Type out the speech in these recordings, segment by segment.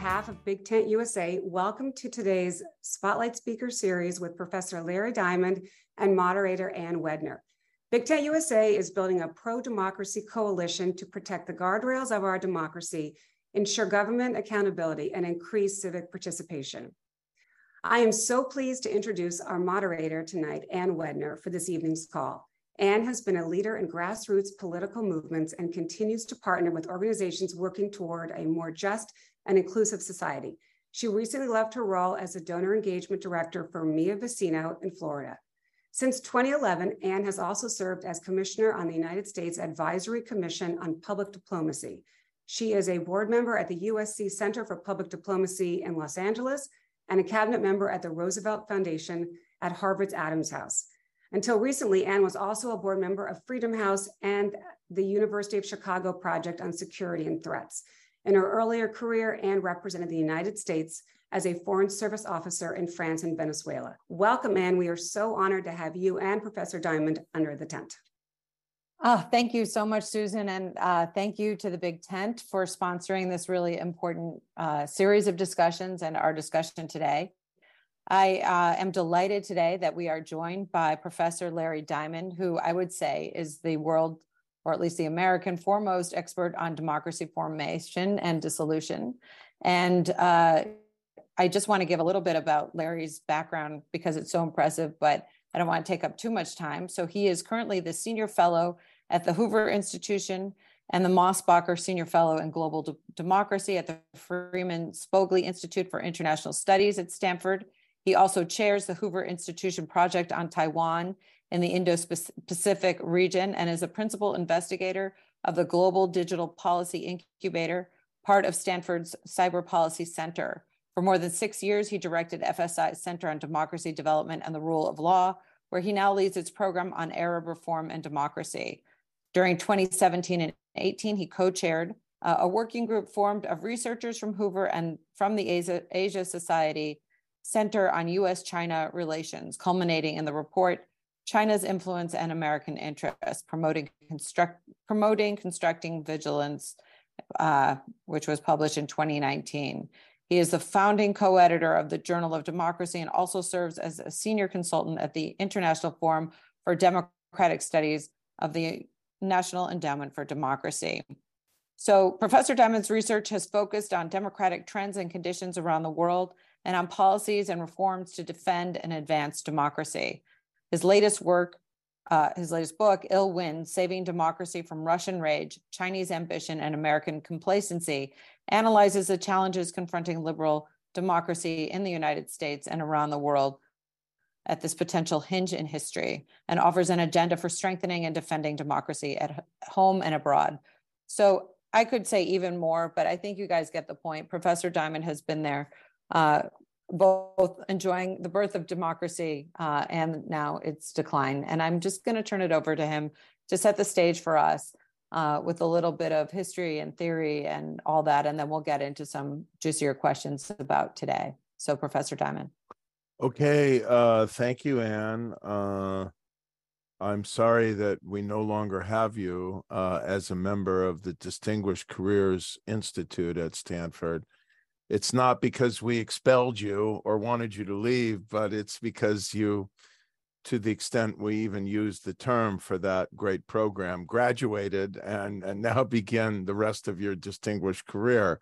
behalf of Big Tent USA, welcome to today's Spotlight Speaker Series with Professor Larry Diamond and moderator Anne Wedner. Big Tent USA is building a pro-democracy coalition to protect the guardrails of our democracy, ensure government accountability, and increase civic participation. I am so pleased to introduce our moderator tonight, Anne Wedner, for this evening's call. Anne has been a leader in grassroots political movements and continues to partner with organizations working toward a more just and inclusive society. She recently left her role as a donor engagement director for Mia Vecino in Florida. Since 2011, Anne has also served as commissioner on the United States Advisory Commission on Public Diplomacy. She is a board member at the USC Center for Public Diplomacy in Los Angeles and a cabinet member at the Roosevelt Foundation at Harvard's Adams House. Until recently, Anne was also a board member of Freedom House and the University of Chicago Project on Security and Threats. In her earlier career, Anne represented the United States as a foreign service officer in France and Venezuela. Welcome, Anne. We are so honored to have you and Professor Diamond under the tent. Oh, thank you so much, Susan, and thank you to the Big Tent for sponsoring this really important series of discussions and our discussion today. I am delighted today that we are joined by Professor Larry Diamond, who I would say is the world, or at least the American foremost expert on democracy formation and dissolution. And I just want to give a little bit about Larry's background because it's so impressive, but I don't want to take up too much time. So he is currently the senior fellow at the Hoover Institution and the Mosbacher Senior Fellow in Global Democracy at the Freeman Spogli Institute for International Studies at Stanford. He also chairs the Hoover Institution Project on Taiwan in the Indo-Pacific region and is a principal investigator of the Global Digital Policy Incubator, part of Stanford's Cyber Policy Center. For more than 6 years, he directed FSI Center on Democracy Development and the Rule of Law, where he now leads its program on Arab reform and democracy. During 2017 and 18, he co-chaired a working group formed of researchers from Hoover and from the Asia Society Center on US-China Relations, culminating in the report, China's Influence and American Interests, Promoting Constructing Vigilance, which was published in 2019. He is the founding co-editor of the Journal of Democracy and also serves as a senior consultant at the International Forum for Democratic Studies of the National Endowment for Democracy. So Professor Diamond's research has focused on democratic trends and conditions around the world and on policies and reforms to defend and advance democracy. His latest work, his latest book, Ill Winds: Saving Democracy from Russian Rage, Chinese Ambition, and American Complacency, analyzes the challenges confronting liberal democracy in the United States and around the world at this potential hinge in history and offers an agenda for strengthening and defending democracy at home and abroad. So I could say even more, but I think you guys get the point. Professor Diamond has been there both enjoying the birth of democracy and now its decline. And I'm just going to turn it over to him to set the stage for us with a little bit of history and theory and all that. And then we'll get into some juicier questions about today. So Professor Diamond. Okay. Thank you, Anne. I'm sorry that we no longer have you as a member of the Distinguished Careers Institute at Stanford. It's not because we expelled you or wanted you to leave, but it's because you, to the extent we even used the term for that great program, graduated and now begin the rest of your distinguished career.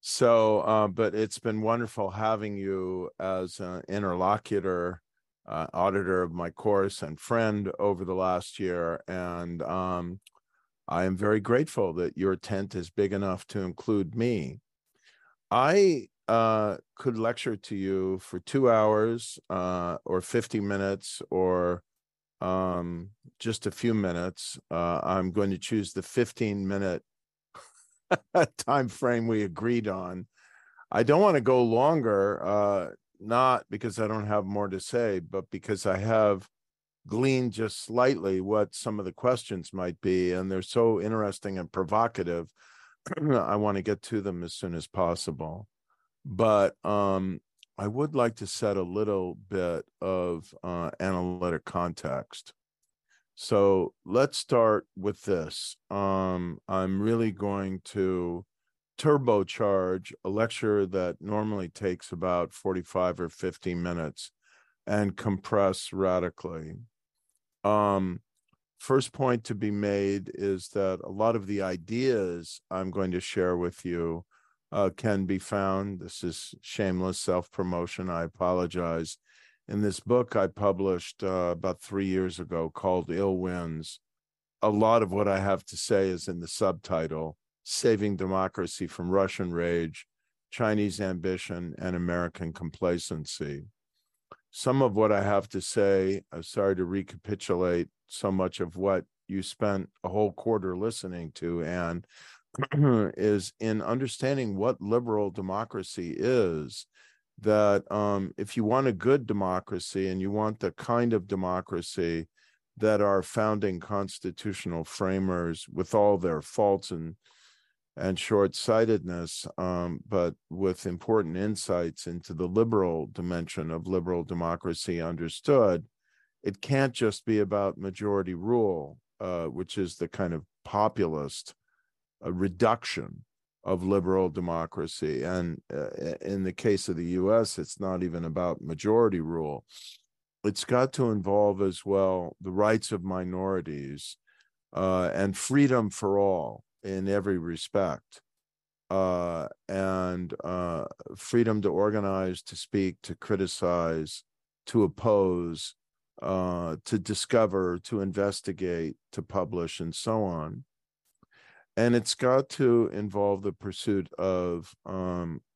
So, but it's been wonderful having you as an interlocutor, auditor of my course and friend over the last year. And I am very grateful that your tent is big enough to include me. I could lecture to you for 2 hours or 50 minutes or just a few minutes. I'm going to choose the 15-minute time frame we agreed on. I don't want to go longer, not because I don't have more to say, but because I have gleaned just slightly what some of the questions might be, and they're so interesting and provocative. I want to get to them as soon as possible, but I would like to set a little bit of analytic context. So let's start with this. I'm really going to turbocharge a lecture that normally takes about 45 or 50 minutes and compress radically. First point to be made is that a lot of the ideas I'm going to share with you can be found, this is shameless self-promotion, I apologize, in this book I published about 3 years ago called Ill Winds. A lot of what I have to say is in the subtitle, Saving Democracy from Russian Rage, Chinese Ambition, and American Complacency. Some of what I have to say, I'm sorry to recapitulate so much of what you spent a whole quarter listening to, Anne, is in understanding what liberal democracy is, that if you want a good democracy and you want the kind of democracy that our founding constitutional framers, with all their faults and short-sightedness, but with important insights into the liberal dimension of liberal democracy understood, it can't just be about majority rule, which is the kind of populist reduction of liberal democracy. And in the case of the U.S., it's not even about majority rule. It's got to involve as well the rights of minorities and freedom for all in every respect, and freedom to organize, to speak, to criticize, to oppose, to discover, to investigate, to publish, and so on. And it's got to involve the pursuit of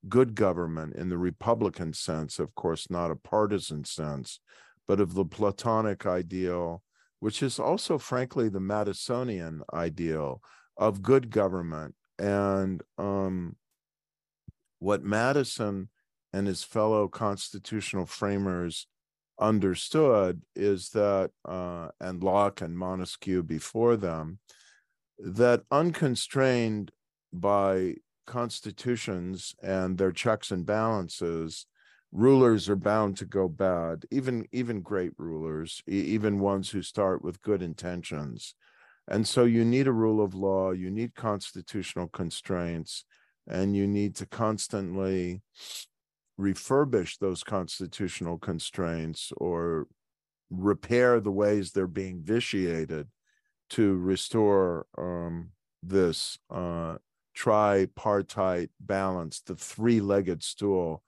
good government in the Republican sense, of course, not a partisan sense, but of the Platonic ideal, which is also, frankly, the Madisonian ideal of good government. And what Madison and his fellow constitutional framers understood is that, and Locke and Montesquieu before them, that unconstrained by constitutions and their checks and balances, rulers are bound to go bad, even great rulers, even ones who start with good intentions. And so you need a rule of law, you need constitutional constraints, and you need to constantly refurbish those constitutional constraints or repair the ways they're being vitiated to restore this tripartite balance, the three-legged stool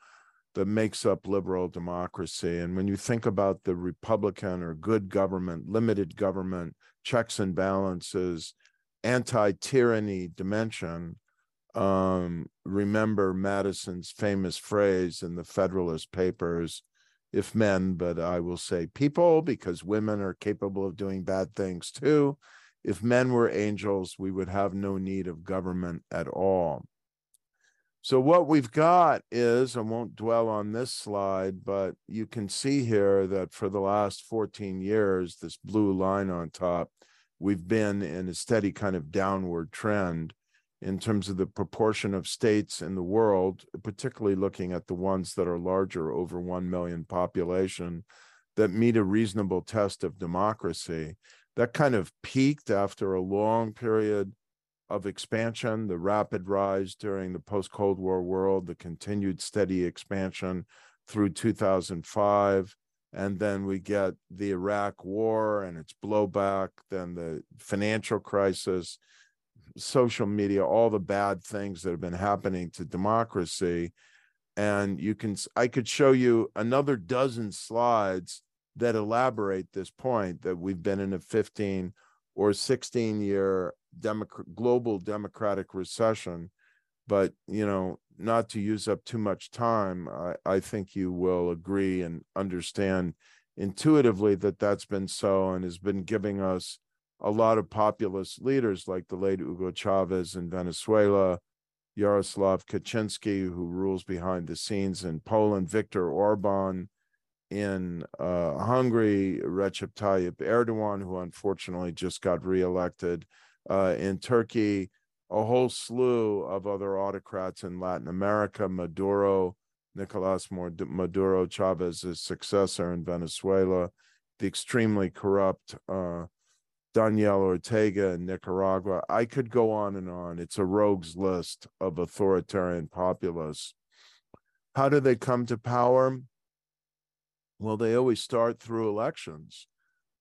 that makes up liberal democracy. And when you think about the Republican or good government, limited government, checks and balances, anti-tyranny dimension, remember Madison's famous phrase in the Federalist Papers, if men, but I will say people, because women are capable of doing bad things too. If men were angels, we would have no need of government at all. So what we've got is, I won't dwell on this slide, but you can see here that for the last 14 years, this blue line on top, we've been in a steady kind of downward trend in terms of the proportion of states in the world, particularly looking at the ones that are larger, over 1 million population, that meet a reasonable test of democracy. That kind of peaked after a long period of expansion, the rapid rise during the post-Cold War world, the continued steady expansion through 2005, and then we get the Iraq War and its blowback, then the financial crisis, social media, all the bad things that have been happening to democracy. And you can, I could show you another dozen slides that elaborate this point, that we've been in a 15 or 16-year global democratic recession. But, you know, not to use up too much time, I think you will agree and understand intuitively that that's been so and has been giving us a lot of populist leaders like the late Hugo Chavez in Venezuela, Jaroslaw Kaczynski, who rules behind the scenes in Poland, Viktor Orban in Hungary, Recep Tayyip Erdogan, who unfortunately just got reelected in Turkey, a whole slew of other autocrats in Latin America, Maduro, Nicolas Maduro, Chavez's successor in Venezuela, the extremely corrupt Daniel Ortega in Nicaragua. I could go on and on. It's a rogues list of authoritarian populists. How do they come to power? Well, they always start through elections,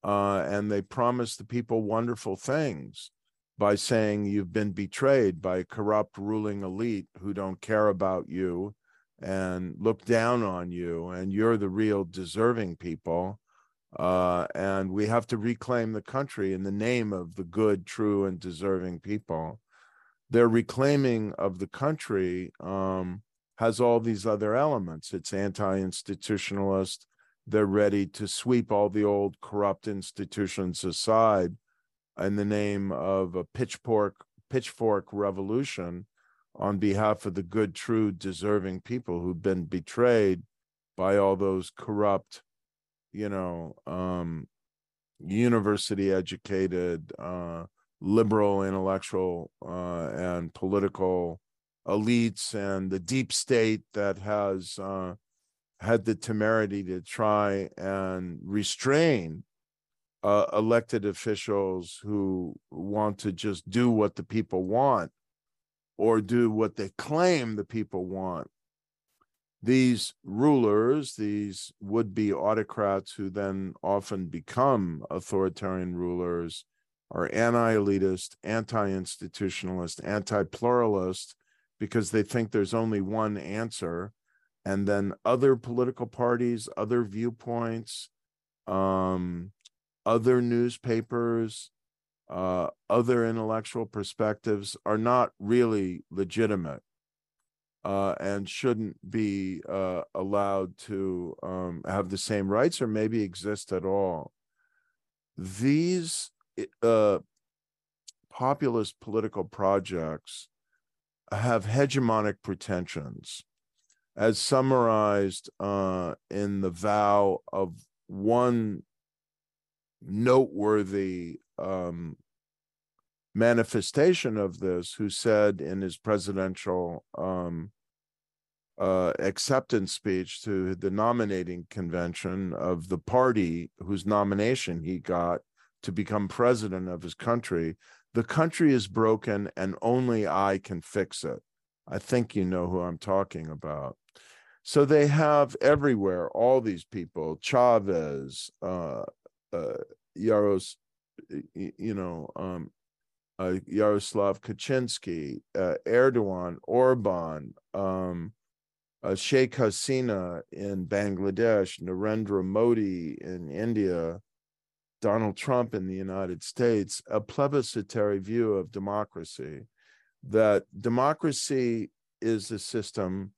and they promise the people wonderful things by saying you've been betrayed by a corrupt ruling elite who don't care about you and look down on you, and you're the real deserving people. And we have to reclaim the country in the name of the good, true, and deserving people. Their reclaiming of the country has all these other elements. It's anti-institutionalist. They're ready to sweep all the old corrupt institutions aside in the name of a pitchfork revolution on behalf of the good, true, deserving people who've been betrayed by all those corrupt, university-educated, liberal, intellectual, and political elites, and the deep state that has had the temerity to try and restrain elected officials who want to just do what the people want or do what they claim the people want. These rulers, these would-be autocrats who then often become authoritarian rulers, are anti-elitist, anti-institutionalist, anti-pluralist, because they think there's only one answer. And then other political parties, other viewpoints, other newspapers, other intellectual perspectives are not really legitimate. And shouldn't be allowed to have the same rights or maybe exist at all. These populist political projects have hegemonic pretensions, as summarized in the vow of one noteworthy manifestation of this, who said in his presidential acceptance speech to the nominating convention of the party whose nomination he got to become president of his country, "The country is broken and only I can fix it." I think you know who I'm talking about. So they have everywhere all these people, Chavez, Jaroslaw Kaczynski, Erdogan, Orban, Sheikh Hasina in Bangladesh, Narendra Modi in India, Donald Trump in the United States, a plebiscitary view of democracy, that democracy is a system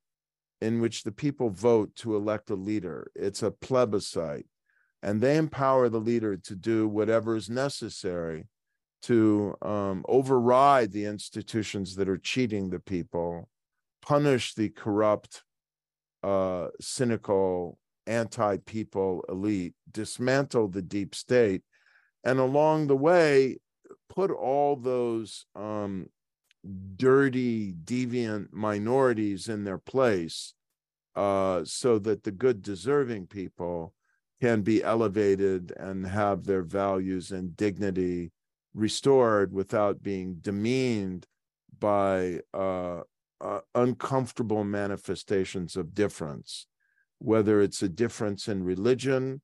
in which the people vote to elect a leader. It's a plebiscite, and they empower the leader to do whatever is necessary to override the institutions that are cheating the people, punish the corrupt, cynical, anti-people elite, dismantle the deep state, and along the way, put all those dirty, deviant minorities in their place so that the good, deserving people can be elevated and have their values and dignity restored without being demeaned by uncomfortable manifestations of difference, whether it's a difference in religion,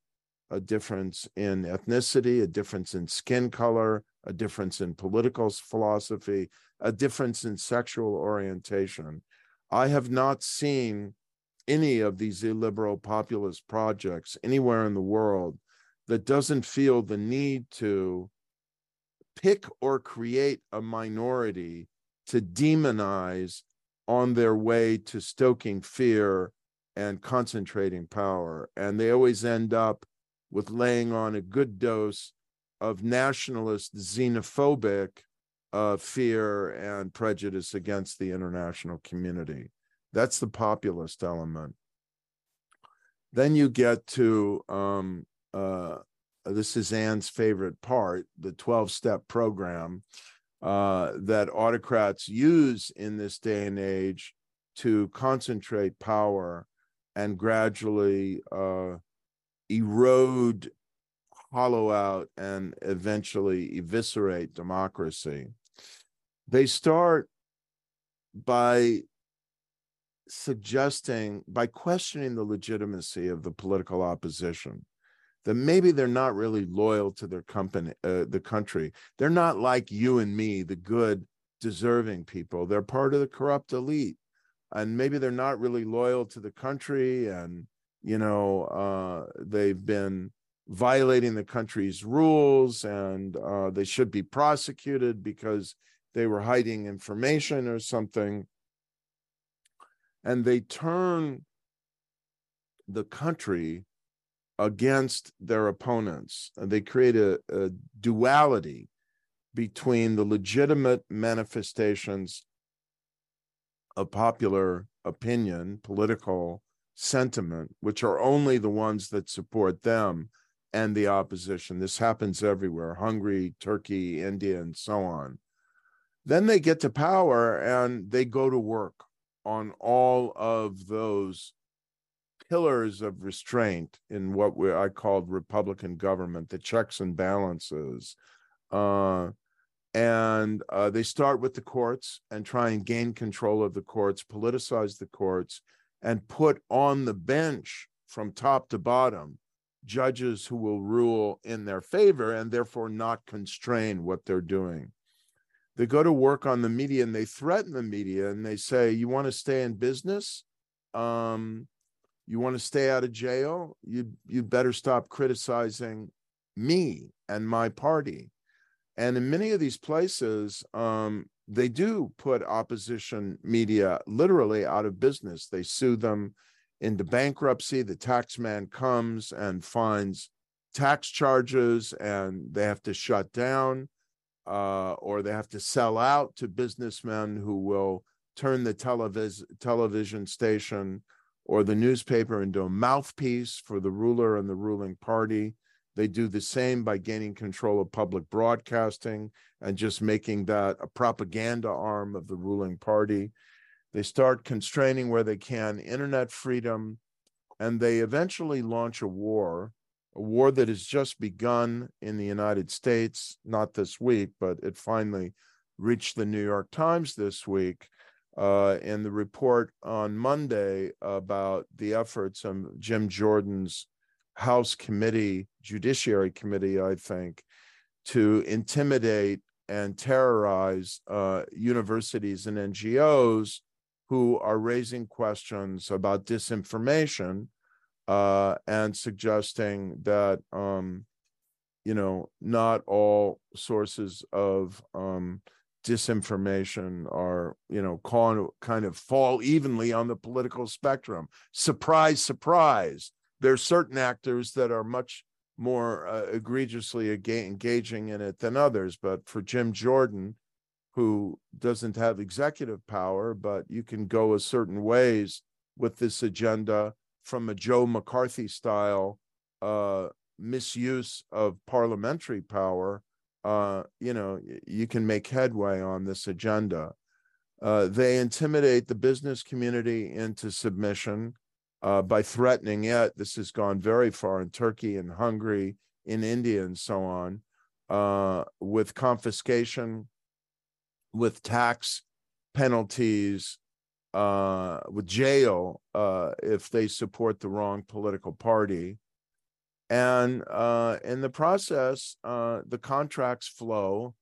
a difference in ethnicity, a difference in skin color, a difference in political philosophy, a difference in sexual orientation. I have not seen any of these illiberal populist projects anywhere in the world that doesn't feel the need to pick or create a minority to demonize on their way to stoking fear and concentrating power. And they always end up with laying on a good dose of nationalist, xenophobic fear and prejudice against the international community. That's the populist element. Then you get to this is Anne's favorite part, the 12-step program that autocrats use in this day and age to concentrate power and gradually erode hollow out and eventually eviscerate democracy. They start by suggesting, by questioning the legitimacy of the political opposition, that maybe they're not really loyal to their country. They're not like you and me, the good, deserving people. They're part of the corrupt elite, and maybe they're not really loyal to the country, and they've been violating the country's rules, and they should be prosecuted because they were hiding information or something. And they turn the country against their opponents. They create a duality between the legitimate manifestations of popular opinion, political sentiment, which are only the ones that support them, and the opposition. This happens everywhere: Hungary, Turkey, India, and so on. Then they get to power and they go to work on all of those pillars of restraint in what I called Republican government, the checks and balances. They start with the courts and try and gain control of the courts, politicize the courts, and put on the bench from top to bottom judges who will rule in their favor and therefore not constrain what they're doing. They go to work on the media and they threaten the media and they say, you want to stay in business? You want to stay out of jail? You better stop criticizing me and my party. And in many of these places, they do put opposition media literally out of business. They sue them into bankruptcy. The tax man comes and finds tax charges, and they have to shut down, or they have to sell out to businessmen who will turn the television station or the newspaper into a mouthpiece for the ruler and the ruling party. They do the same by gaining control of public broadcasting and just making that a propaganda arm of the ruling party. They start constraining where they can internet freedom, and they eventually launch a war that has just begun in the United States, not this week, but it finally reached the New York Times this week in the report on Monday about the efforts of Jim Jordan's House Committee, Judiciary Committee, I think, to intimidate and terrorize universities and NGOs who are raising questions about disinformation and suggesting that, not all sources of disinformation are, kind of fall evenly on the political spectrum. Surprise, surprise. There are certain actors that are much more egregiously engaging in it than others. But for Jim Jordan, who doesn't have executive power, but you can go a certain ways with this agenda, from a Joe McCarthy style misuse of parliamentary power, you can make headway on this agenda. They intimidate the business community into submission by threatening it. This has gone very far in Turkey and Hungary, in India, and so on, with confiscation, with tax penalties, with jail if they support the wrong political party. And in the process, the contracts flow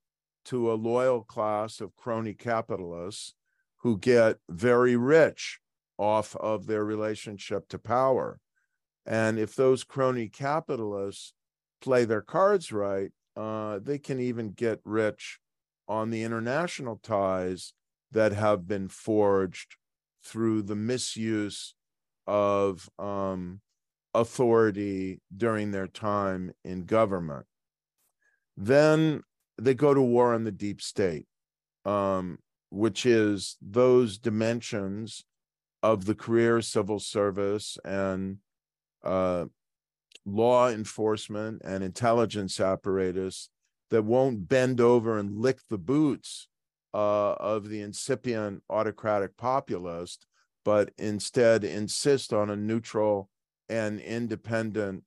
to a loyal class of crony capitalists who get very rich off of their relationship to power. And if those crony capitalists play their cards right, they can even get rich on the international ties that have been forged through the misuse of authority during their time in government. Then they go to war on the deep state, which is those dimensions of the career civil service and law enforcement and intelligence apparatus that won't bend over and lick the boots of the incipient autocratic populist, but instead insist on a neutral and independent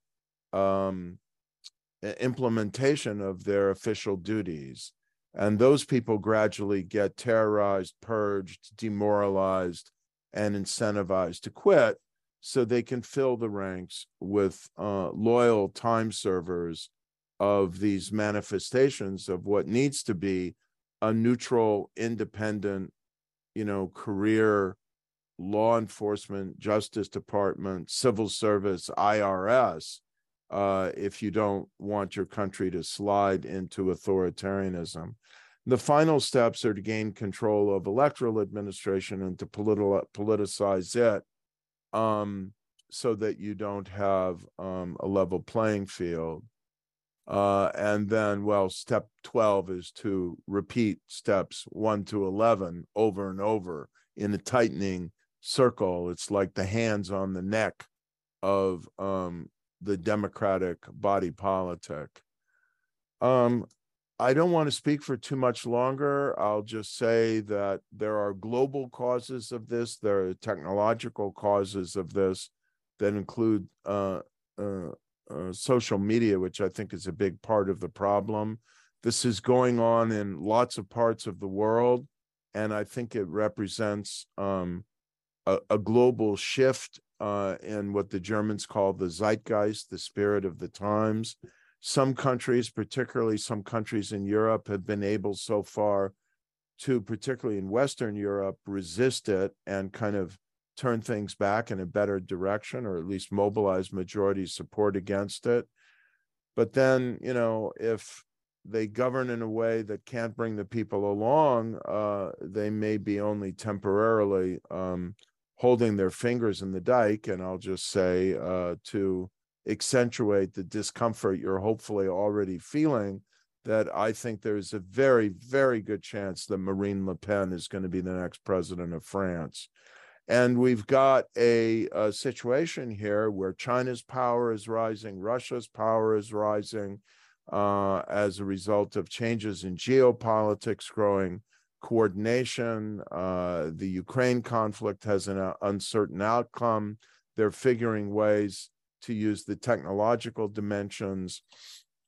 implementation of their official duties. And those people gradually get terrorized, purged, demoralized, and incentivized to quit so they can fill the ranks with loyal time servers of these manifestations of what needs to be a neutral, independent, career, law enforcement, Justice Department, civil service, IRS, if you don't want your country to slide into authoritarianism. The final steps are to gain control of electoral administration and to politicize it so that you don't have a level playing field. And then, step 12 is to repeat steps 1 to 11 over and over in a tightening circle. It's like the hands on the neck of the democratic body politic. I don't want to speak for too much longer. I'll just say that there are global causes of this. There are technological causes of this that include social media, which I think is a big part of the problem. This is going on in lots of parts of the world, and I think it represents a global shift in what the Germans call the zeitgeist, the spirit of the times. Some countries, particularly some countries in Europe, have been able so far to, particularly in Western Europe, resist it and kind of turn things back in a better direction, or at least mobilize majority support against it. But then, if they govern in a way that can't bring the people along, they may be only temporarily holding their fingers in the dike, and I'll just say to accentuate the discomfort you're hopefully already feeling, that I think there's a very, very good chance that Marine Le Pen is going to be the next president of France. And we've got a situation here where China's power is rising, Russia's power is rising as a result of changes in geopolitics, growing coordination. The Ukraine conflict has an uncertain outcome. They're figuring ways to use the technological dimensions.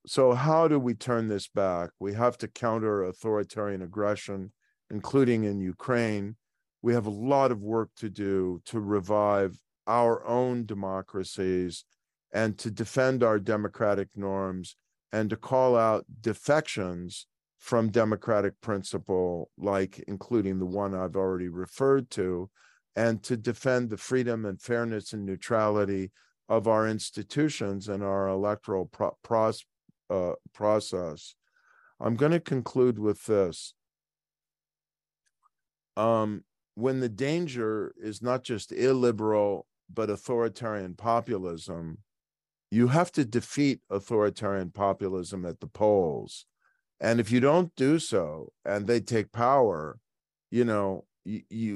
So how do we turn this back? We have to counter authoritarian aggression, including in Ukraine. We have a lot of work to do to revive our own democracies and to defend our democratic norms and to call out defections from democratic principle, like including the one I've already referred to, and to defend the freedom and fairness and neutrality of our institutions and our electoral process. I'm going to conclude with this. When the danger is not just illiberal, but authoritarian populism, you have to defeat authoritarian populism at the polls. And if you don't do so and they take power, you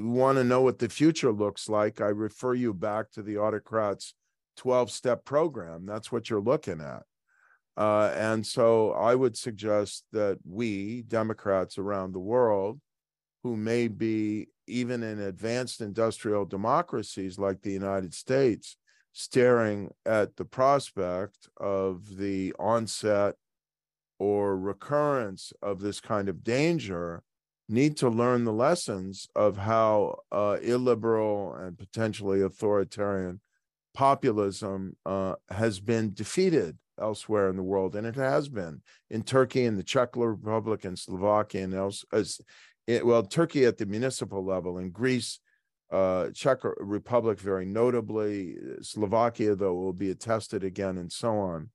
want to know what the future looks like. I refer you back to the autocrats' 12-step program. That's what you're looking at. And so I would suggest that we, Democrats around the world, who may be even in advanced industrial democracies like the United States, staring at the prospect of the onset or recurrence of this kind of danger, need to learn the lessons of how illiberal and potentially authoritarian populism has been defeated elsewhere in the world. And it has been in Turkey, in the Czech Republic, and Slovakia, and Turkey at the municipal level, in Greece, Czech Republic, very notably, Slovakia, though, will be attested again, and so on.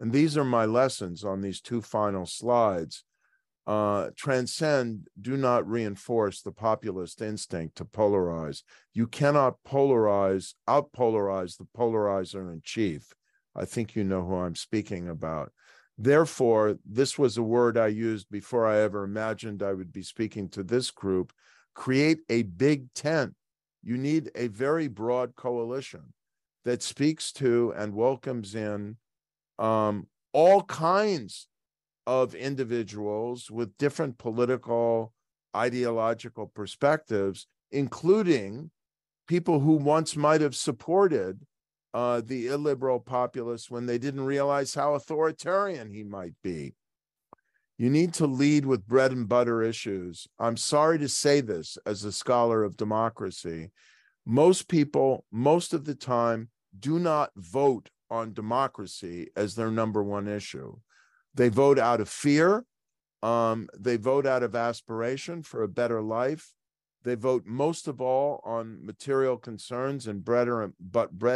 And these are my lessons on these two final slides. Transcend, do not reinforce the populist instinct to polarize. You cannot out-polarize the polarizer in chief. I think you know who I'm speaking about. Therefore, this was a word I used before I ever imagined I would be speaking to this group. Create a big tent. You need a very broad coalition that speaks to and welcomes in all kinds of individuals with different political, ideological perspectives, including people who once might have supported the illiberal populists when they didn't realize how authoritarian he might be. You need to lead with bread and butter issues. I'm sorry to say this as a scholar of democracy. Most people, most of the time, do not vote on democracy as their number one issue. They vote out of fear. They vote out of aspiration for a better life. They vote most of all on material concerns and bread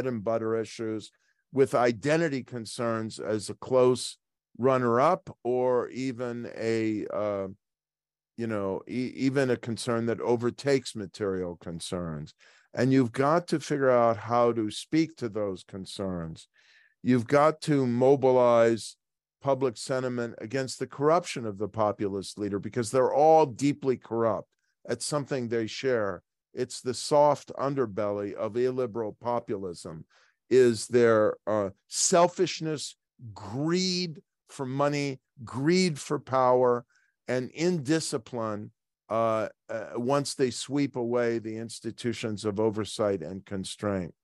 and butter issues, with identity concerns as a close runner-up, or even a concern that overtakes material concerns. And you've got to figure out how to speak to those concerns. You've got to mobilize public sentiment against the corruption of the populist leader, because they're all deeply corrupt. It's something they share. It's the soft underbelly of illiberal populism, is their selfishness, greed for money, greed for power, and indiscipline once they sweep away the institutions of oversight and constraint.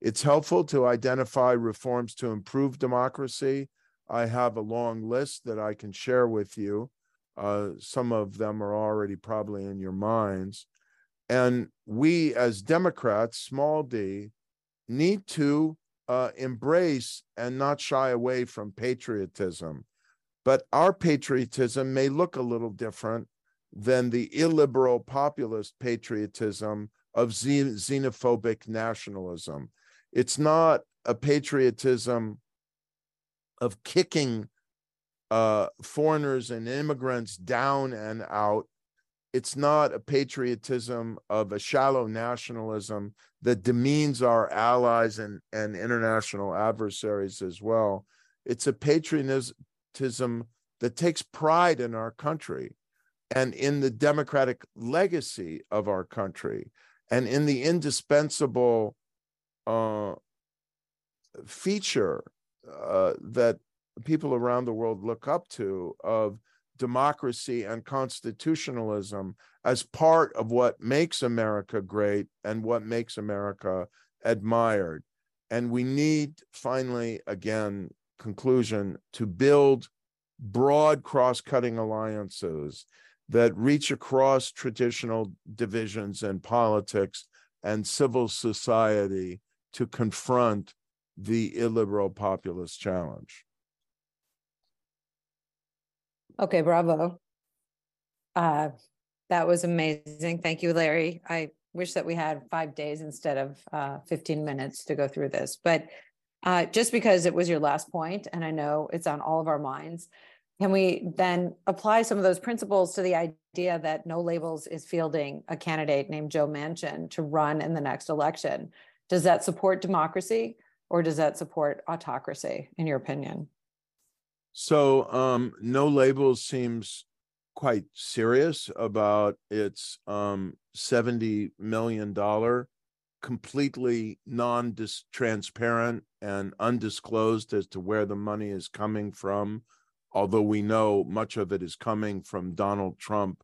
It's helpful to identify reforms to improve democracy. I have a long list that I can share with you. Some of them are already probably in your minds. And we as Democrats, small d, need to embrace and not shy away from patriotism. But our patriotism may look a little different than the illiberal populist patriotism of xenophobic nationalism. It's not a patriotism of kicking foreigners and immigrants down and out. It's not a patriotism of a shallow nationalism that demeans our allies and international adversaries as well. It's a patriotism that takes pride in our country and in the democratic legacy of our country and in the indispensable feature that people around the world look up to of democracy and constitutionalism as part of what makes America great and what makes America admired. And we need, finally, again, conclusion, to build broad cross-cutting alliances that reach across traditional divisions in politics and civil society to confront the illiberal populist challenge. Okay, bravo. That was amazing. Thank you, Larry. I wish that we had 5 days instead of 15 minutes to go through this, but just because it was your last point, and I know it's on all of our minds, can we then apply some of those principles to the idea that No Labels is fielding a candidate named Joe Manchin to run in the next election? Does that support democracy? Or does that support autocracy, in your opinion? So No Labels seems quite serious about its $70 million, completely non-transparent and undisclosed as to where the money is coming from, although we know much of it is coming from Donald Trump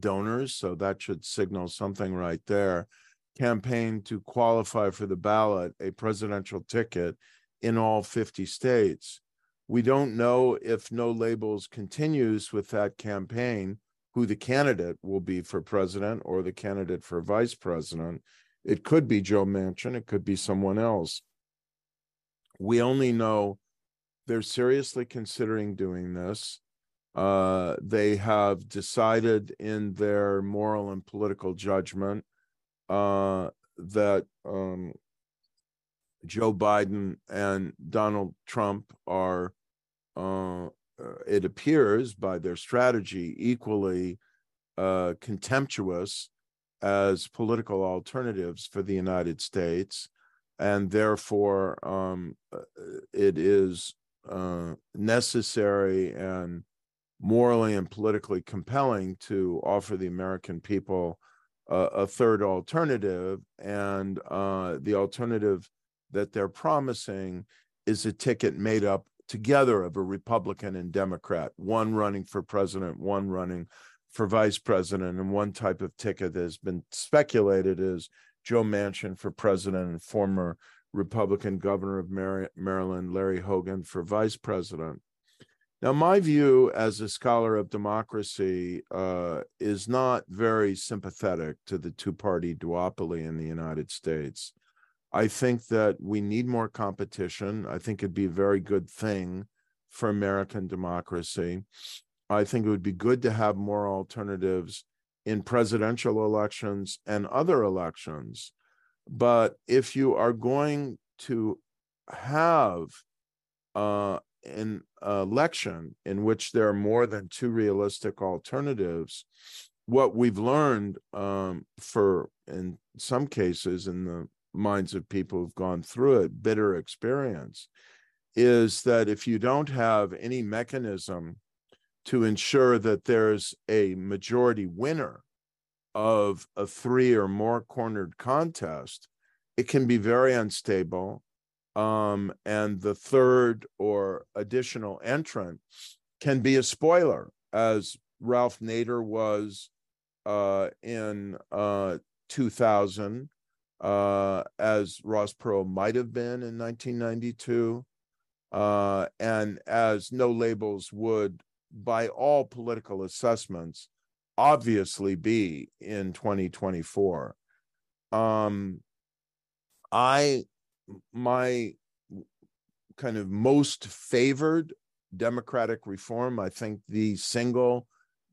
donors, so that should signal something right there. Campaign to qualify for the ballot, a presidential ticket in all 50 states. We don't know, if No Labels continues with that campaign, who the candidate will be for president or the candidate for vice president. It could be Joe Manchin. It could be someone else. We only know they're seriously considering doing this. They have decided in their moral and political judgment that Joe Biden and Donald Trump are, it appears by their strategy, equally contemptuous as political alternatives for the United States. And therefore, it is necessary and morally and politically compelling to offer the American people a third alternative, and the alternative that they're promising is a ticket made up together of a Republican and Democrat, one running for president, one running for vice president, and one type of ticket that has been speculated is Joe Manchin for president and former Republican governor of Maryland, Larry Hogan, for vice president. Now, my view as a scholar of democracy is not very sympathetic to the two-party duopoly in the United States. I think that we need more competition. I think it'd be a very good thing for American democracy. I think it would be good to have more alternatives in presidential elections and other elections. But if you are going to have an election in which there are more than two realistic alternatives, what we've learned in some cases in the minds of people who've gone through it, bitter experience, is that if you don't have any mechanism to ensure that there's a majority winner of a three or more cornered contest, it can be very unstable. And the third or additional entrant can be a spoiler, as Ralph Nader was in 2000, as Ross Perot might have been in 1992, and as No Labels would, by all political assessments, obviously be in 2024. My kind of most favored democratic reform, I think the single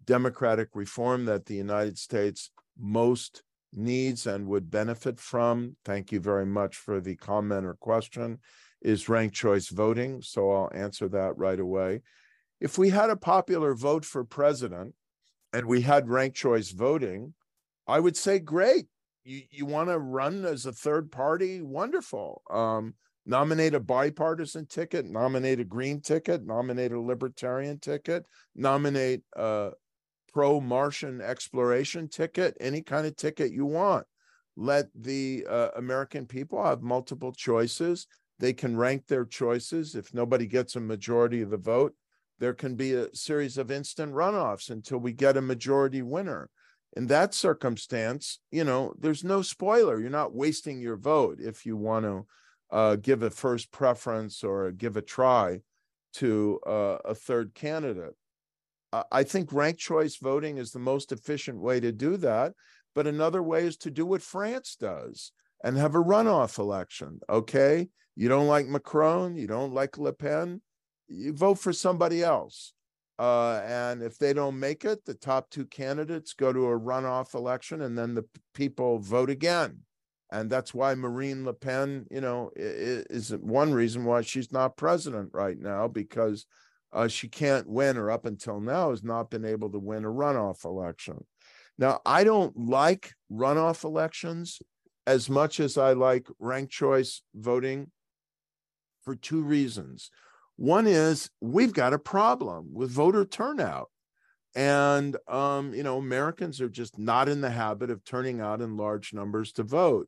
democratic reform that the United States most needs and would benefit from, thank you very much for the comment or question, is ranked choice voting. So I'll answer that right away. If we had a popular vote for president and we had ranked choice voting, I would say, great. You want to run as a third party? Wonderful. Nominate a bipartisan ticket, nominate a green ticket, nominate a libertarian ticket, nominate a pro-Martian exploration ticket, any kind of ticket you want. Let the American people have multiple choices. They can rank their choices. If nobody gets a majority of the vote, there can be a series of instant runoffs until we get a majority winner. In that circumstance, there's no spoiler. You're not wasting your vote if you want to give a first preference or give a try to a third candidate. I think ranked choice voting is the most efficient way to do that. But another way is to do what France does and have a runoff election. Okay, you don't like Macron, you don't like Le Pen, you vote for somebody else. And if they don't make it, the top two candidates go to a runoff election, and then the people vote again. And that's why Marine Le Pen, is one reason why she's not president right now, because she can't win, or up until now has not been able to win a runoff election. Now, I don't like runoff elections as much as I like ranked choice voting for two reasons. One is we've got a problem with voter turnout. And, Americans are just not in the habit of turning out in large numbers to vote.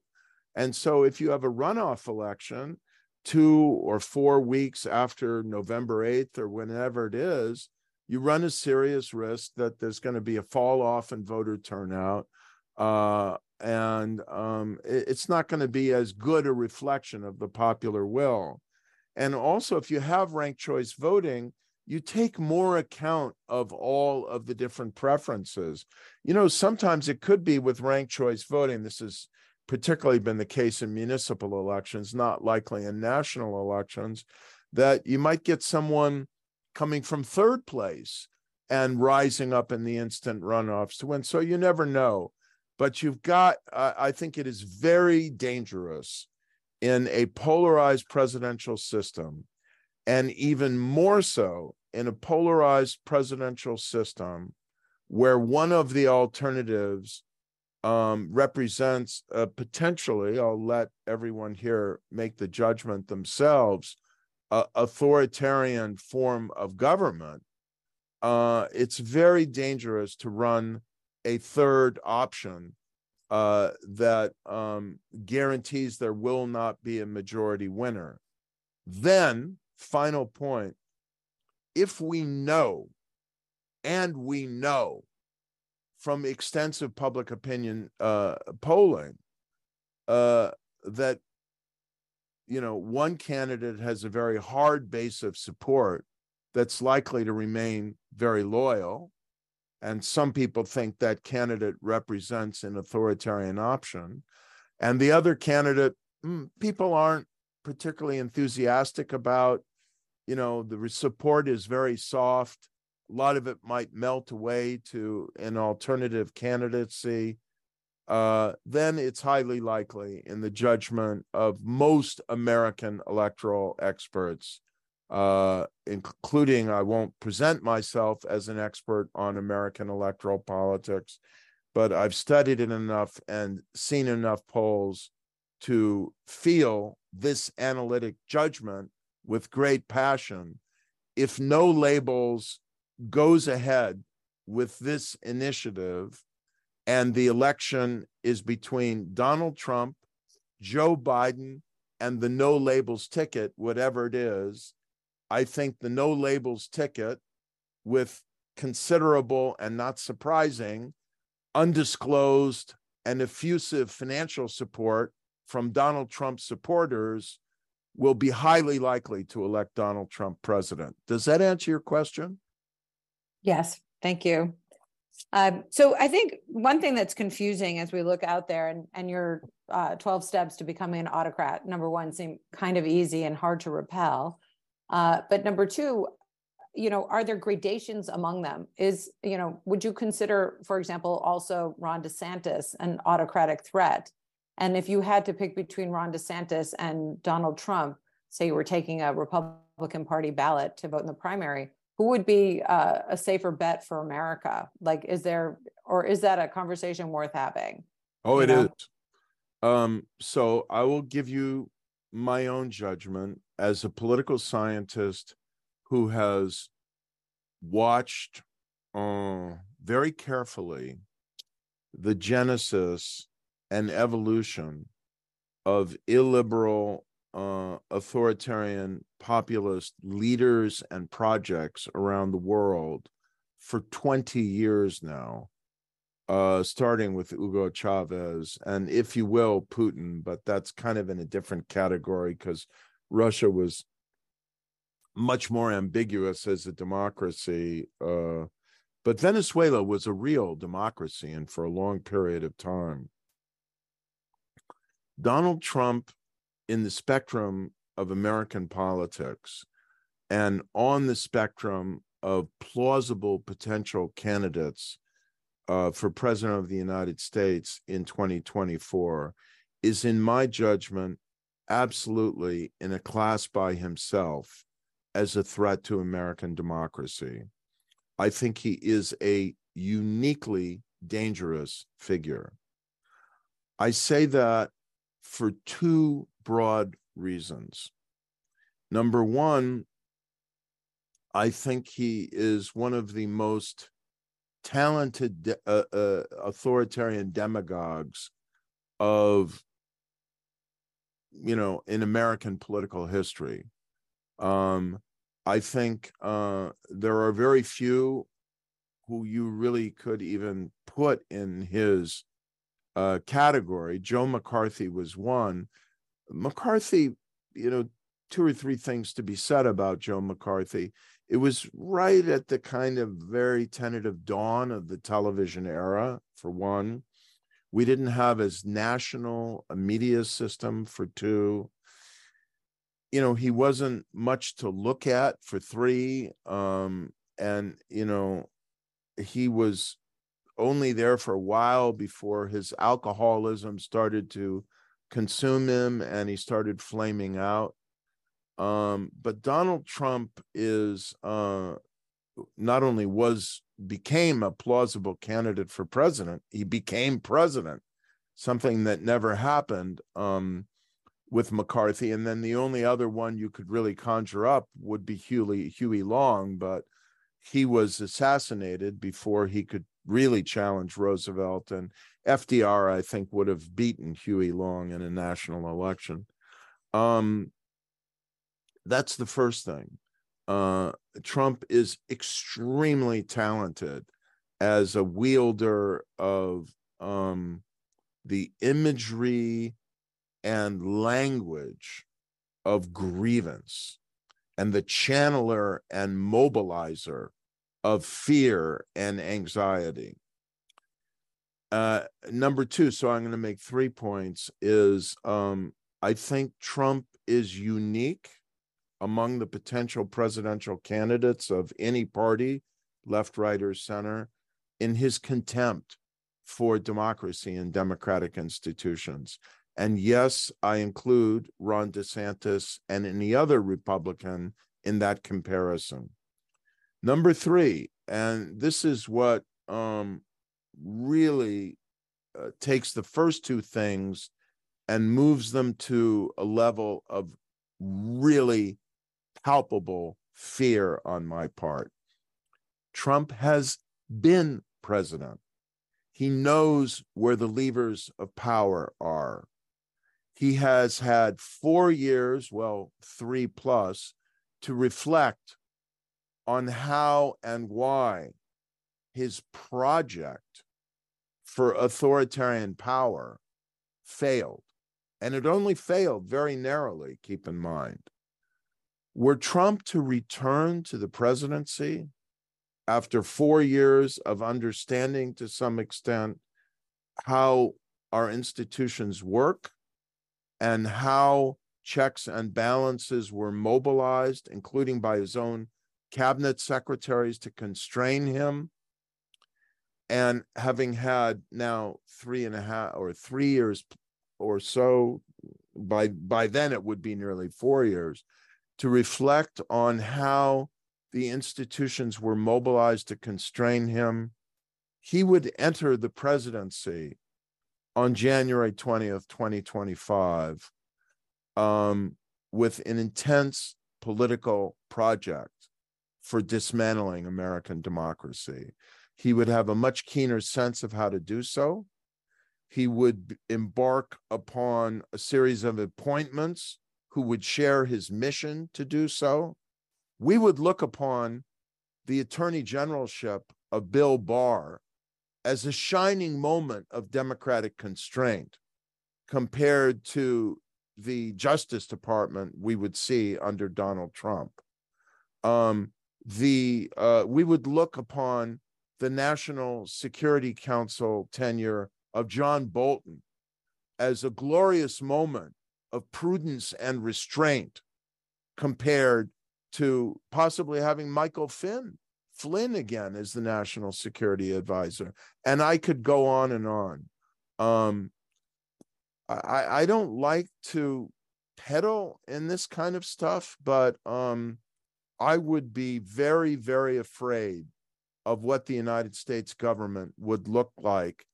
And so if you have a runoff election 2 or 4 weeks after November 8th or whenever it is, you run a serious risk that there's going to be a fall off in voter turnout. It's not going to be as good a reflection of the popular will. And also, if you have ranked choice voting, you take more account of all of the different preferences. Sometimes it could be with ranked choice voting. This has particularly been the case in municipal elections, not likely in national elections, that you might get someone coming from third place and rising up in the instant runoffs to win. So you never know. But you've got, I think it is very dangerous in a polarized presidential system, and even more so in a polarized presidential system where one of the alternatives represents potentially, I'll let everyone here make the judgment themselves, authoritarian form of government, it's very dangerous to run a third option that guarantees there will not be a majority winner. Then, final point, if we know, and we know from extensive public opinion polling that you know, one candidate has a very hard base of support that's likely to remain very loyal. And some people think that candidate represents an authoritarian option. And the other candidate, people aren't particularly enthusiastic about, you know, the support is very soft. A lot of it might melt away to an alternative candidacy. Then it's highly likely, in the judgment of most American electoral experts, including, I won't present myself as an expert on American electoral politics, but I've studied it enough and seen enough polls to feel this analytic judgment with great passion. If No Labels goes ahead with this initiative and the election is between Donald Trump, Joe Biden, and the No Labels ticket, whatever it is, I think the No Labels ticket, with considerable and not surprising, undisclosed and effusive financial support from Donald Trump supporters, will be highly likely to elect Donald Trump president. Does that answer your question? Yes, thank you. So I think one thing that's confusing as we look out there, and your 12 steps to becoming an autocrat, number one, seem kind of easy and hard to repel. But number two, you know, are there gradations among them? Is, you know, would you consider, for example, also Ron DeSantis an autocratic threat? And if you had to pick between Ron DeSantis and Donald Trump, say you were taking a Republican Party ballot to vote in the primary, who would be a safer bet for America? Like, is there, or is that a conversation worth having? Oh, it is. So I will give you my own judgment as a political scientist who has watched very carefully the genesis and evolution of illiberal, authoritarian, populist leaders and projects around the world for 20 years now, starting with Hugo Chavez and, if you will, Putin, but that's kind of in a different category because Russia was much more ambiguous as a democracy. But Venezuela was a real democracy, and for a long period of time. Donald Trump, in the spectrum of American politics and on the spectrum of plausible potential candidates for president of the United States in 2024, is, in my judgment, absolutely in a class by himself as a threat to American democracy. I think he is a uniquely dangerous figure. I say that for two broad reasons. Number one, I think he is one of the most talented authoritarian demagogues of, you know, in American political history. I think there are very few who you really could even put in his category. Joe McCarthy was one. McCarthy, you know, two or three things to be said about Joe McCarthy. It was right at the kind of very tentative dawn of the television era, for one. We didn't have as national a media system, for two. You know, he wasn't much to look at, for three. And, you know, he was only there for a while before his alcoholism started to consume him and he started flaming out. But Donald Trump is not only became a plausible candidate for president, he became president, something that never happened with McCarthy. And then the only other one you could really conjure up would be Huey Long, but he was assassinated before he could really challenged Roosevelt, and FDR, I think, would have beaten Huey Long in a national election. That's the first thing. Trump is extremely talented as a wielder of the imagery and language of grievance and the channeler and mobilizer of fear and anxiety. Number two, so I'm going to make 3 points, is I think Trump is unique among the potential presidential candidates of any party, left, right, or center, in his contempt for democracy and democratic institutions. And yes, I include Ron DeSantis and any other Republican in that comparison. Number three, and this is what really takes the first two things and moves them to a level of really palpable fear on my part. Trump has been president. He knows where the levers of power are. He has had 4 years, well, 3+ to reflect on how and why his project for authoritarian power failed. And it only failed very narrowly, keep in mind. Were Trump to return to the presidency after 4 years of understanding to some extent how our institutions work and how checks and balances were mobilized, including by his own cabinet secretaries to constrain him, and having had now 3 years or so, by then it would be nearly 4 years, to reflect on how the institutions were mobilized to constrain him, he would enter the presidency on January 20th, 2025, with an intense political project for dismantling American democracy. He would have a much keener sense of how to do so. He would embark upon a series of appointments who would share his mission to do so. We would look upon the attorney generalship of Bill Barr as a shining moment of democratic constraint compared to the Justice Department we would see under Donald Trump. We would look upon the National Security Council tenure of John Bolton as a glorious moment of prudence and restraint compared to possibly having Michael Flynn again as the National Security Advisor. And I could go on and on. I don't like to peddle in this kind of stuff, but I would be very, very afraid of what the United States government would look like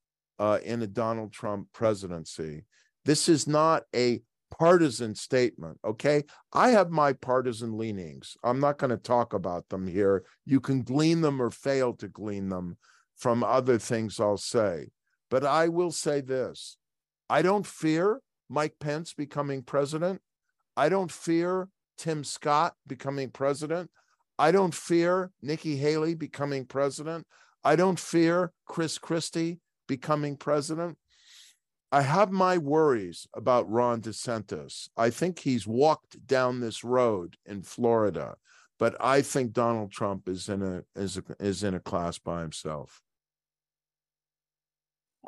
in a Donald Trump presidency. This is not a partisan statement, okay? I have my partisan leanings. I'm not going to talk about them here. You can glean them or fail to glean them from other things I'll say. But I will say this. I don't fear Mike Pence becoming president. I don't fear Tim Scott becoming president. I don't fear Nikki Haley becoming president. I don't fear Chris Christie becoming president. I have my worries about Ron DeSantis. I think he's walked down this road in Florida, but I think Donald Trump is in a class by himself.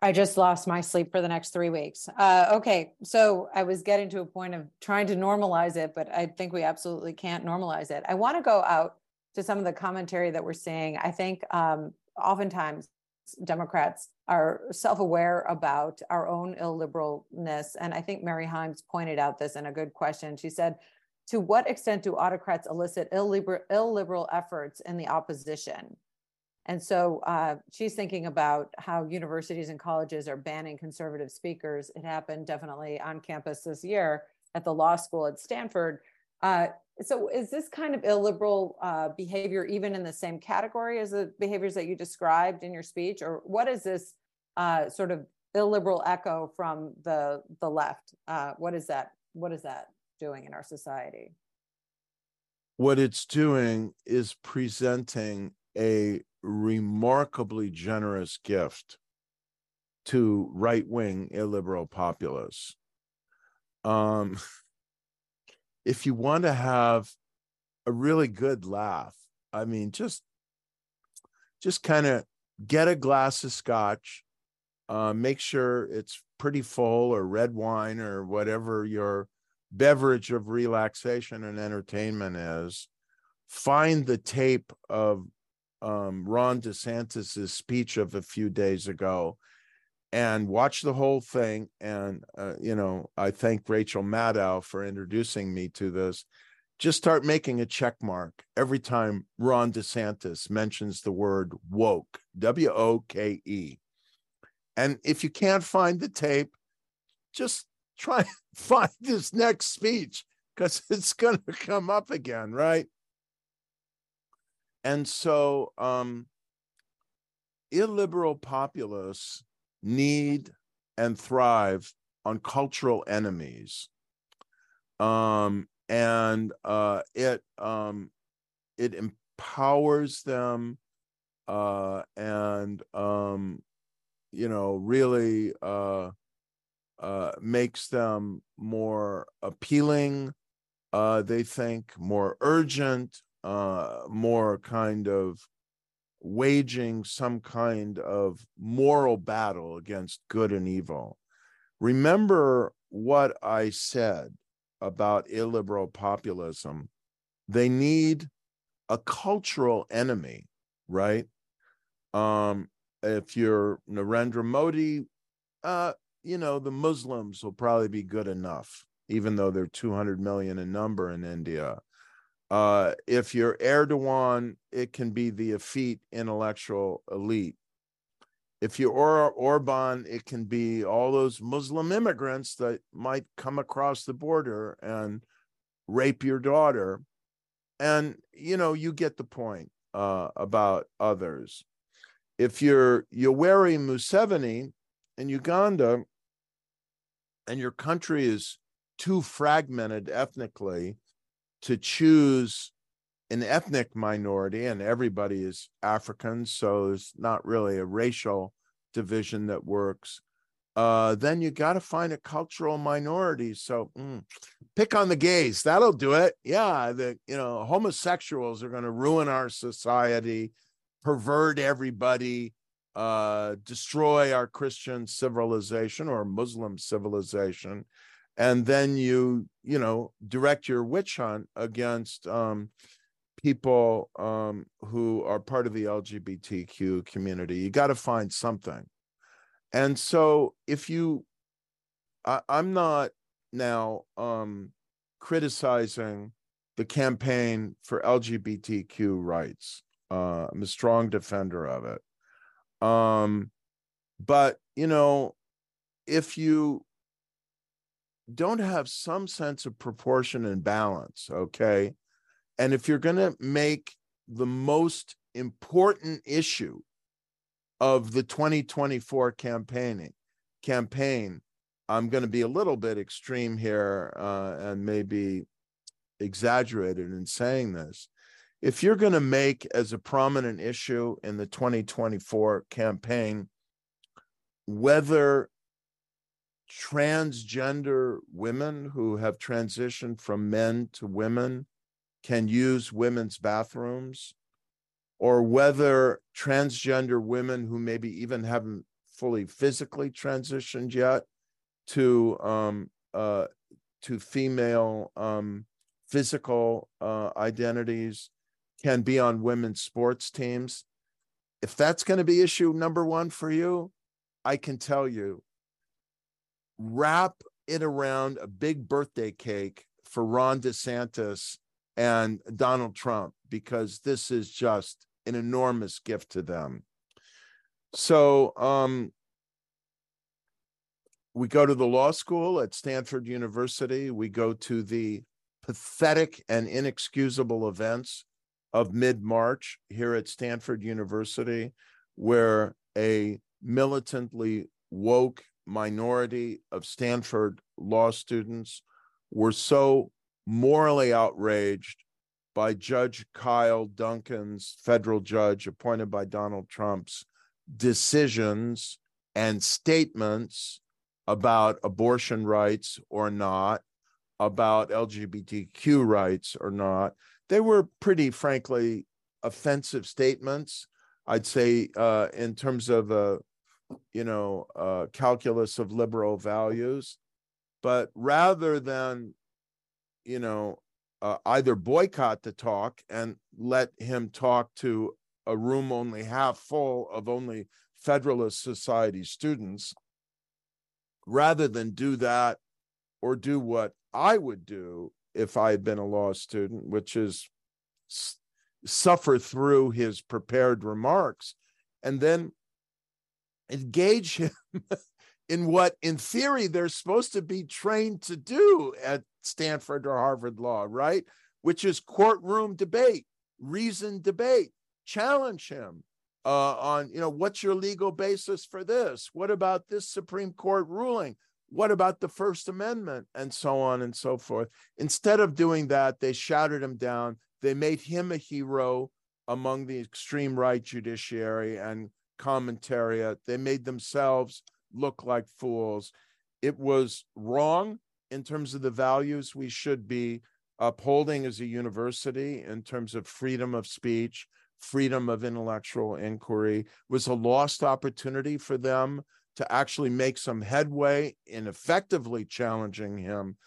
I just lost my sleep for the next 3 weeks. Okay, so I was getting to a point of trying to normalize it, but I think we absolutely can't normalize it. I want to go out to some of the commentary that we're seeing. I think oftentimes Democrats are self-aware about our own illiberalness. And I think Mary Himes pointed out this in a good question. She said, to what extent do autocrats elicit illiberal efforts in the opposition? And so she's thinking about how universities and colleges are banning conservative speakers. It happened definitely on campus this year at the law school at Stanford. So is this kind of illiberal behavior even in the same category as the behaviors that you described in your speech? Or what is this sort of illiberal echo from the left? What is that doing in our society? What it's doing is presenting a remarkably generous gift to right-wing illiberal populists. if you want to have a really good laugh, I mean, just kind of get a glass of scotch, make sure it's pretty full, or red wine, or whatever your beverage of relaxation and entertainment is. Find the tape of Ron DeSantis's speech of a few days ago and watch the whole thing. And, you know, I thank Rachel Maddow for introducing me to this. Just start making a check mark every time Ron DeSantis mentions the word woke, W-O-K-E. And if you can't find the tape, just try and find his next speech, because it's going to come up again, right? And so illiberal populists need and thrive on cultural enemies. It empowers them you know, really makes them more appealing, they think, more urgent, more kind of waging some kind of moral battle against good and evil. Remember what I said about illiberal populism. They need a cultural enemy, right? If you're Narendra Modi, you know, the Muslims will probably be good enough, even though they're 200 million in number in India. If you're Erdogan, it can be the effete intellectual elite. If you're Orban, it can be all those Muslim immigrants that might come across the border and rape your daughter. And, you know, you get the point about others. If you're Yoweri Museveni in Uganda and your country is too fragmented ethnically to choose an ethnic minority, and everybody is African, so there's not really a racial division that works, then you got to find a cultural minority. So pick on the gays, that'll do it. Yeah, you know, homosexuals are going to ruin our society, pervert everybody, destroy our Christian civilization or Muslim civilization. And then you know, direct your witch hunt against people who are part of the LGBTQ community. You got to find something. And so if you, I'm not now criticizing the campaign for LGBTQ rights. I'm a strong defender of it. But, you know, if you don't have some sense of proportion and balance, okay? And if you're going to make the most important issue of the 2024 campaign, I'm going to be a little bit extreme here and maybe exaggerated in saying this. If you're going to make as a prominent issue in the 2024 campaign whether transgender women who have transitioned from men to women can use women's bathrooms, or whether transgender women who maybe even haven't fully physically transitioned yet to female physical identities can be on women's sports teams, if that's going to be issue number one for you, I can tell you, wrap it around a big birthday cake for Ron DeSantis and Donald Trump, because this is just an enormous gift to them. So we go to the law school at Stanford University. We go to the pathetic and inexcusable events of mid-March here at Stanford University, where a militantly woke minority of Stanford law students were so morally outraged by Judge Kyle Duncan's, federal judge appointed by Donald Trump's, decisions and statements about abortion rights or not, about LGBTQ rights or not. They were pretty, frankly, offensive statements, I'd say, in terms of calculus of liberal values. But rather than, either boycott the talk and let him talk to a room only half full of only Federalist Society students, rather than do that or do what I would do if I had been a law student, which is suffer through his prepared remarks and then engage him in what, in theory, they're supposed to be trained to do at Stanford or Harvard Law, right? Which is courtroom debate, reasoned debate. Challenge him on, what's your legal basis for this? What about this Supreme Court ruling? What about the First Amendment? And so on and so forth. Instead of doing that, they shouted him down. They made him a hero among the extreme right judiciary and commentariat. They made themselves look like fools. It was wrong in terms of the values we should be upholding as a university in terms of freedom of speech, freedom of intellectual inquiry. It was a lost opportunity for them to actually make some headway in effectively challenging him.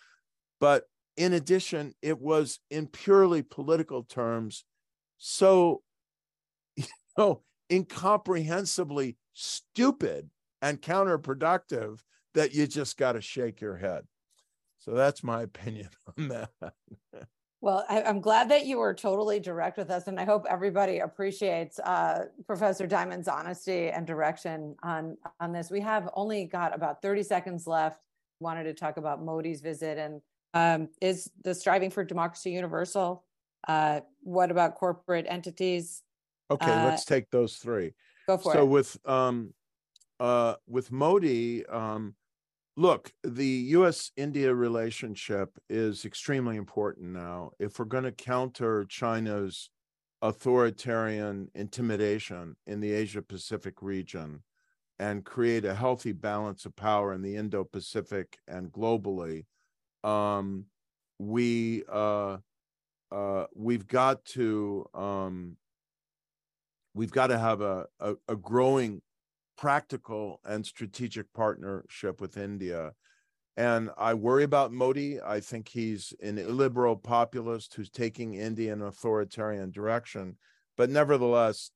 But in addition, it was, in purely political terms, so incomprehensibly stupid and counterproductive that you just got to shake your head. So that's my opinion on that. Well, I'm glad that you were totally direct with us, and I hope everybody appreciates Professor Diamond's honesty and direction on this. We have only got about 30 seconds left. Wanted to talk about Modi's visit, and is the striving for democracy universal? What about corporate entities? Okay, let's take those three. Go for it. So with Modi, look, the US-India relationship is extremely important now. If we're going to counter China's authoritarian intimidation in the Asia-Pacific region and create a healthy balance of power in the Indo-Pacific and globally, we've got to have a growing practical and strategic partnership with India. And I worry about Modi. I think he's an illiberal populist who's taking India in an authoritarian direction. But nevertheless,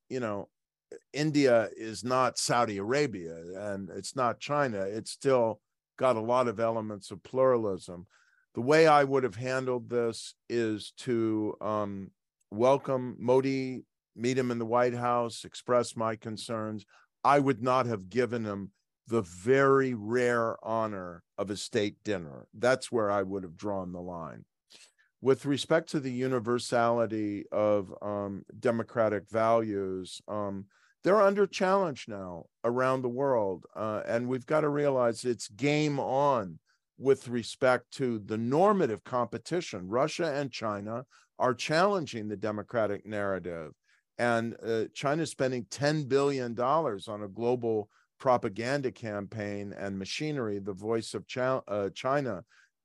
India is not Saudi Arabia and it's not China. It's still got a lot of elements of pluralism. The way I would have handled this is to welcome Modi, meet him in the White House, express my concerns. I would not have given him the very rare honor of a state dinner. That's where I would have drawn the line. With respect to the universality of democratic values, they're under challenge now around the world. And we've got to realize it's game on with respect to the normative competition. Russia and China are challenging the democratic narrative. And China's spending $10 billion on a global propaganda campaign and machinery, the voice of China,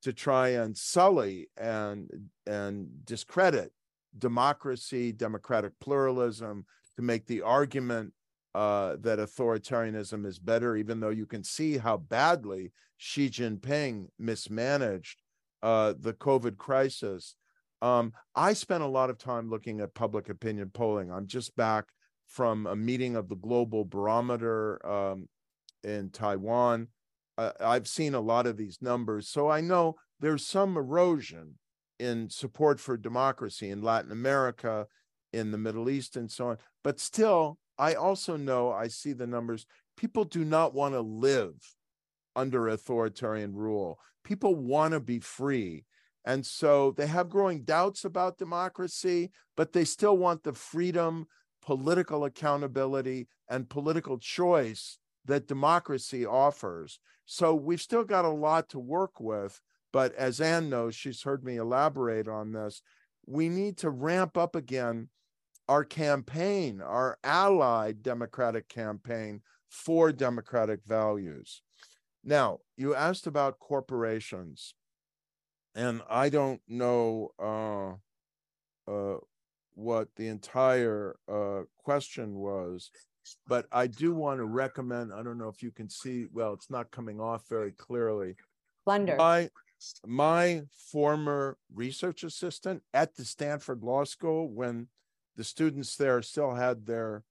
to try and sully and discredit democracy, democratic pluralism, to make the argument that authoritarianism is better, even though you can see how badly Xi Jinping mismanaged the COVID crisis. I spent a lot of time looking at public opinion polling. I'm just back from a meeting of the Global Barometer in Taiwan. I've seen a lot of these numbers. So I know there's some erosion in support for democracy in Latin America, in the Middle East, and so on. But still, I also know, I see the numbers, people do not want to live under authoritarian rule. People want to be free. And so they have growing doubts about democracy, but they still want the freedom, political accountability, and political choice that democracy offers. So we've still got a lot to work with. But as Anne knows, she's heard me elaborate on this. We need to ramp up again our campaign, our allied democratic campaign for democratic values. Now, you asked about corporations. And I don't know what the entire question was, but I do want to recommend, I don't know if you can see, well, it's not coming off very clearly. Blender. My former research assistant at the Stanford Law School, when the students there still had their,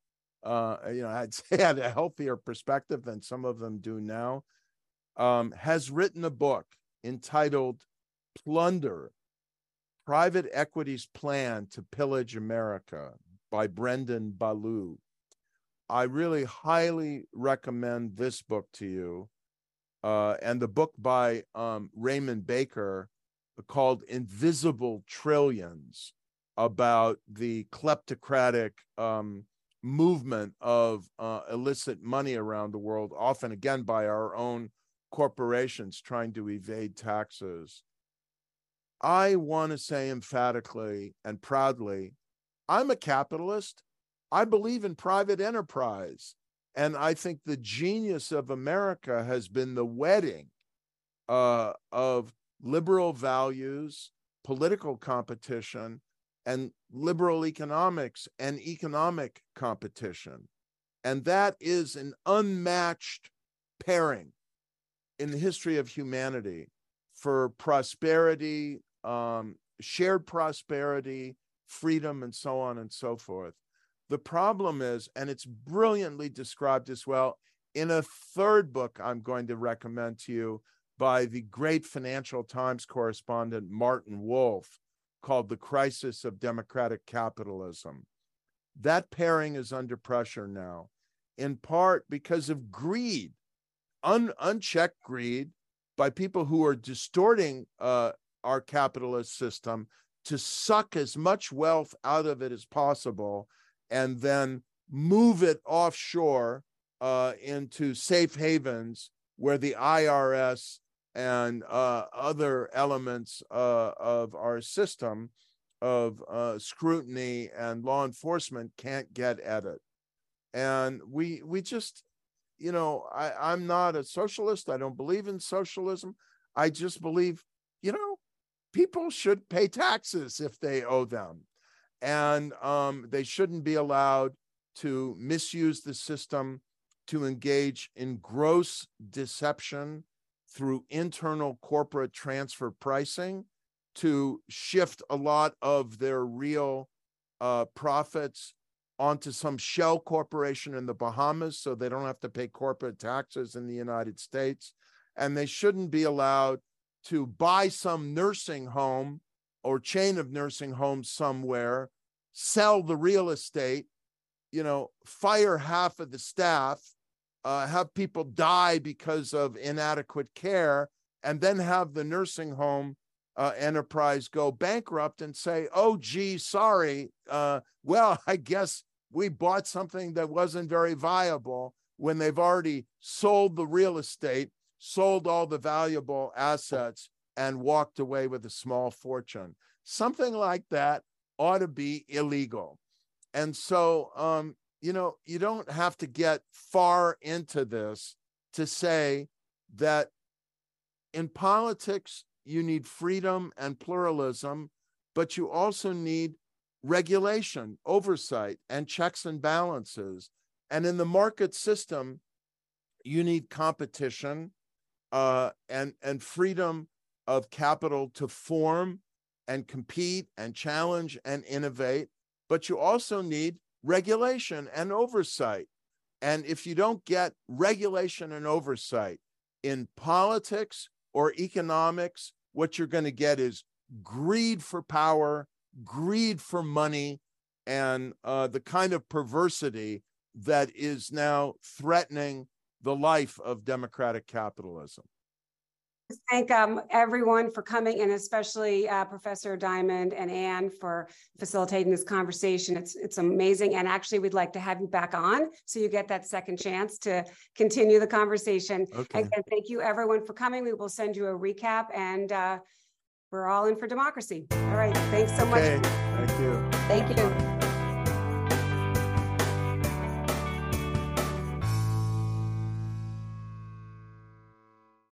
I'd say had a healthier perspective than some of them do now, has written a book entitled Plunder, Private Equity's Plan to Pillage America by Brendan Ballou. I really highly recommend this book to you. And the book by Raymond Baker called Invisible Trillions, about the kleptocratic movement of illicit money around the world, often again by our own corporations trying to evade taxes. I want to say emphatically and proudly, I'm a capitalist. I believe in private enterprise. And I think the genius of America has been the wedding of liberal values, political competition, and liberal economics and economic competition. And that is an unmatched pairing in the history of humanity for prosperity, shared prosperity, freedom, and so on and so forth. The problem is, and it's brilliantly described as well in a third book I'm going to recommend to you by the great Financial Times correspondent Martin Wolf, called The Crisis of Democratic Capitalism. That pairing is under pressure now, in part because of greed, unchecked greed by people who are distorting our capitalist system to suck as much wealth out of it as possible and then move it offshore into safe havens where the IRS and other elements of our system of scrutiny and law enforcement can't get at it. And we just, I'm not a socialist. I don't believe in socialism. I just believe, people should pay taxes if they owe them. And they shouldn't be allowed to misuse the system to engage in gross deception through internal corporate transfer pricing to shift a lot of their real profits onto some shell corporation in the Bahamas so they don't have to pay corporate taxes in the United States. And they shouldn't be allowed to buy some nursing home or chain of nursing homes somewhere, sell the real estate, fire half of the staff, have people die because of inadequate care, and then have the nursing home enterprise go bankrupt and say, oh, gee, sorry. Well, I guess we bought something that wasn't very viable, when they've already sold the real estate, sold all the valuable assets, and walked away with a small fortune. Something like that ought to be illegal. And so, you don't have to get far into this to say that in politics, you need freedom and pluralism, but you also need regulation, oversight, and checks and balances. And in the market system, you need competition and freedom of capital to form and compete and challenge and innovate, but you also need regulation and oversight. And if you don't get regulation and oversight in politics or economics, what you're going to get is greed for power, greed for money, and the kind of perversity that is now threatening the life of democratic capitalism. Thank everyone for coming, and especially Professor Diamond and Anne for facilitating this conversation. It's amazing, and actually we'd like to have you back on so you get that second chance to continue the conversation. Okay. Again, thank you everyone for coming. We will send you a recap, and we're all in for democracy. All right, thanks so much. Thank you. Thank you.